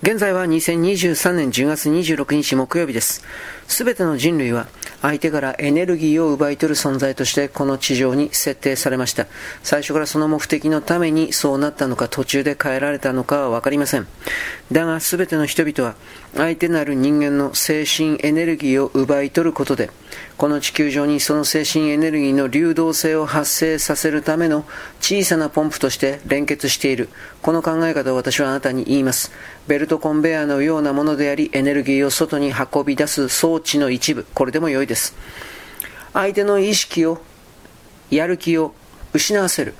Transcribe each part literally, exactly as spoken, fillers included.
現在はにせんにじゅうさんねんじゅうがつにじゅうろくにち木曜日です。すべての人類は相手からエネルギーを奪い取る存在としてこの地上に設定されました。最初からその目的のためにそうなったのか、途中で変えられたのかはわかりません。だがすべての人々は相手なる人間の精神エネルギーを奪い取ることで、この地球上にその精神エネルギーの流動性を発生させるための小さなポンプとして連結している。この考え方を私はあなたに言います。ベルトコンベヤーのようなものであり、エネルギーを外に運び出す装置の一部、これでも良いです。相手の意識を、やる気を失わせる、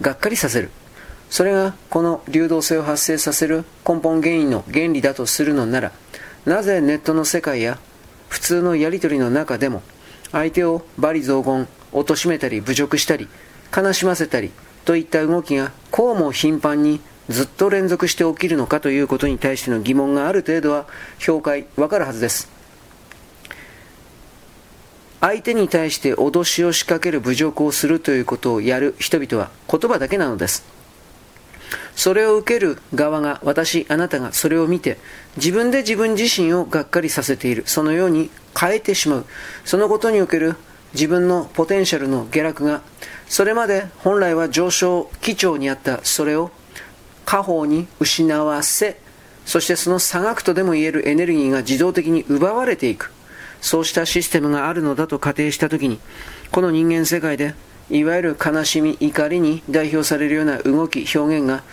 がっかりさせる、それがこの流動性を発生させる根本原因の原理だとするのなら、なぜネットの世界や普通のやり取りの中でも相手を罵詈雑言、貶めたり、侮辱したり、悲しませたりといった動きがこうも頻繁にずっと連続して起きるのかということに対しての疑問がある程度は評価わかるはずです。相手に対して脅しを仕掛ける、侮辱をするということをやる人々は言葉だけなのです。それを受ける側が私、あなたがそれを見て自分で自分自身をがっかりさせている、そのように変えてしまう。そのことにおける自分のポテンシャルの下落が、それまで本来は上昇基調にあったそれを下方に失わせ、そしてその差額とでも言えるエネルギーが自動的に奪われていく、そうしたシステムがあるのだと仮定したときに、この人間世界でいわゆる悲しみ、怒りに代表されるような動き、表現が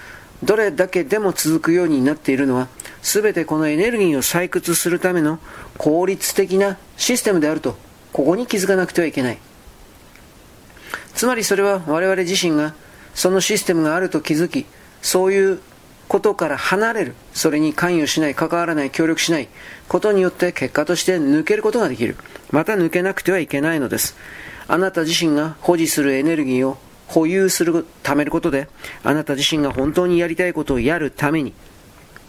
どれだけでも続くようになっているのは、すべてこのエネルギーを採掘するための効率的なシステムであると、ここに気づかなくてはいけない。つまりそれは我々自身がそのシステムがあると気づき、そういうことから離れる、それに関与しない、関わらない、協力しないことによって結果として抜けることができる。また抜けなくてはいけないのです。あなた自身が保持するエネルギーを保有する、貯めることで、あなた自身が本当にやりたいことをやるために、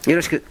よろしく。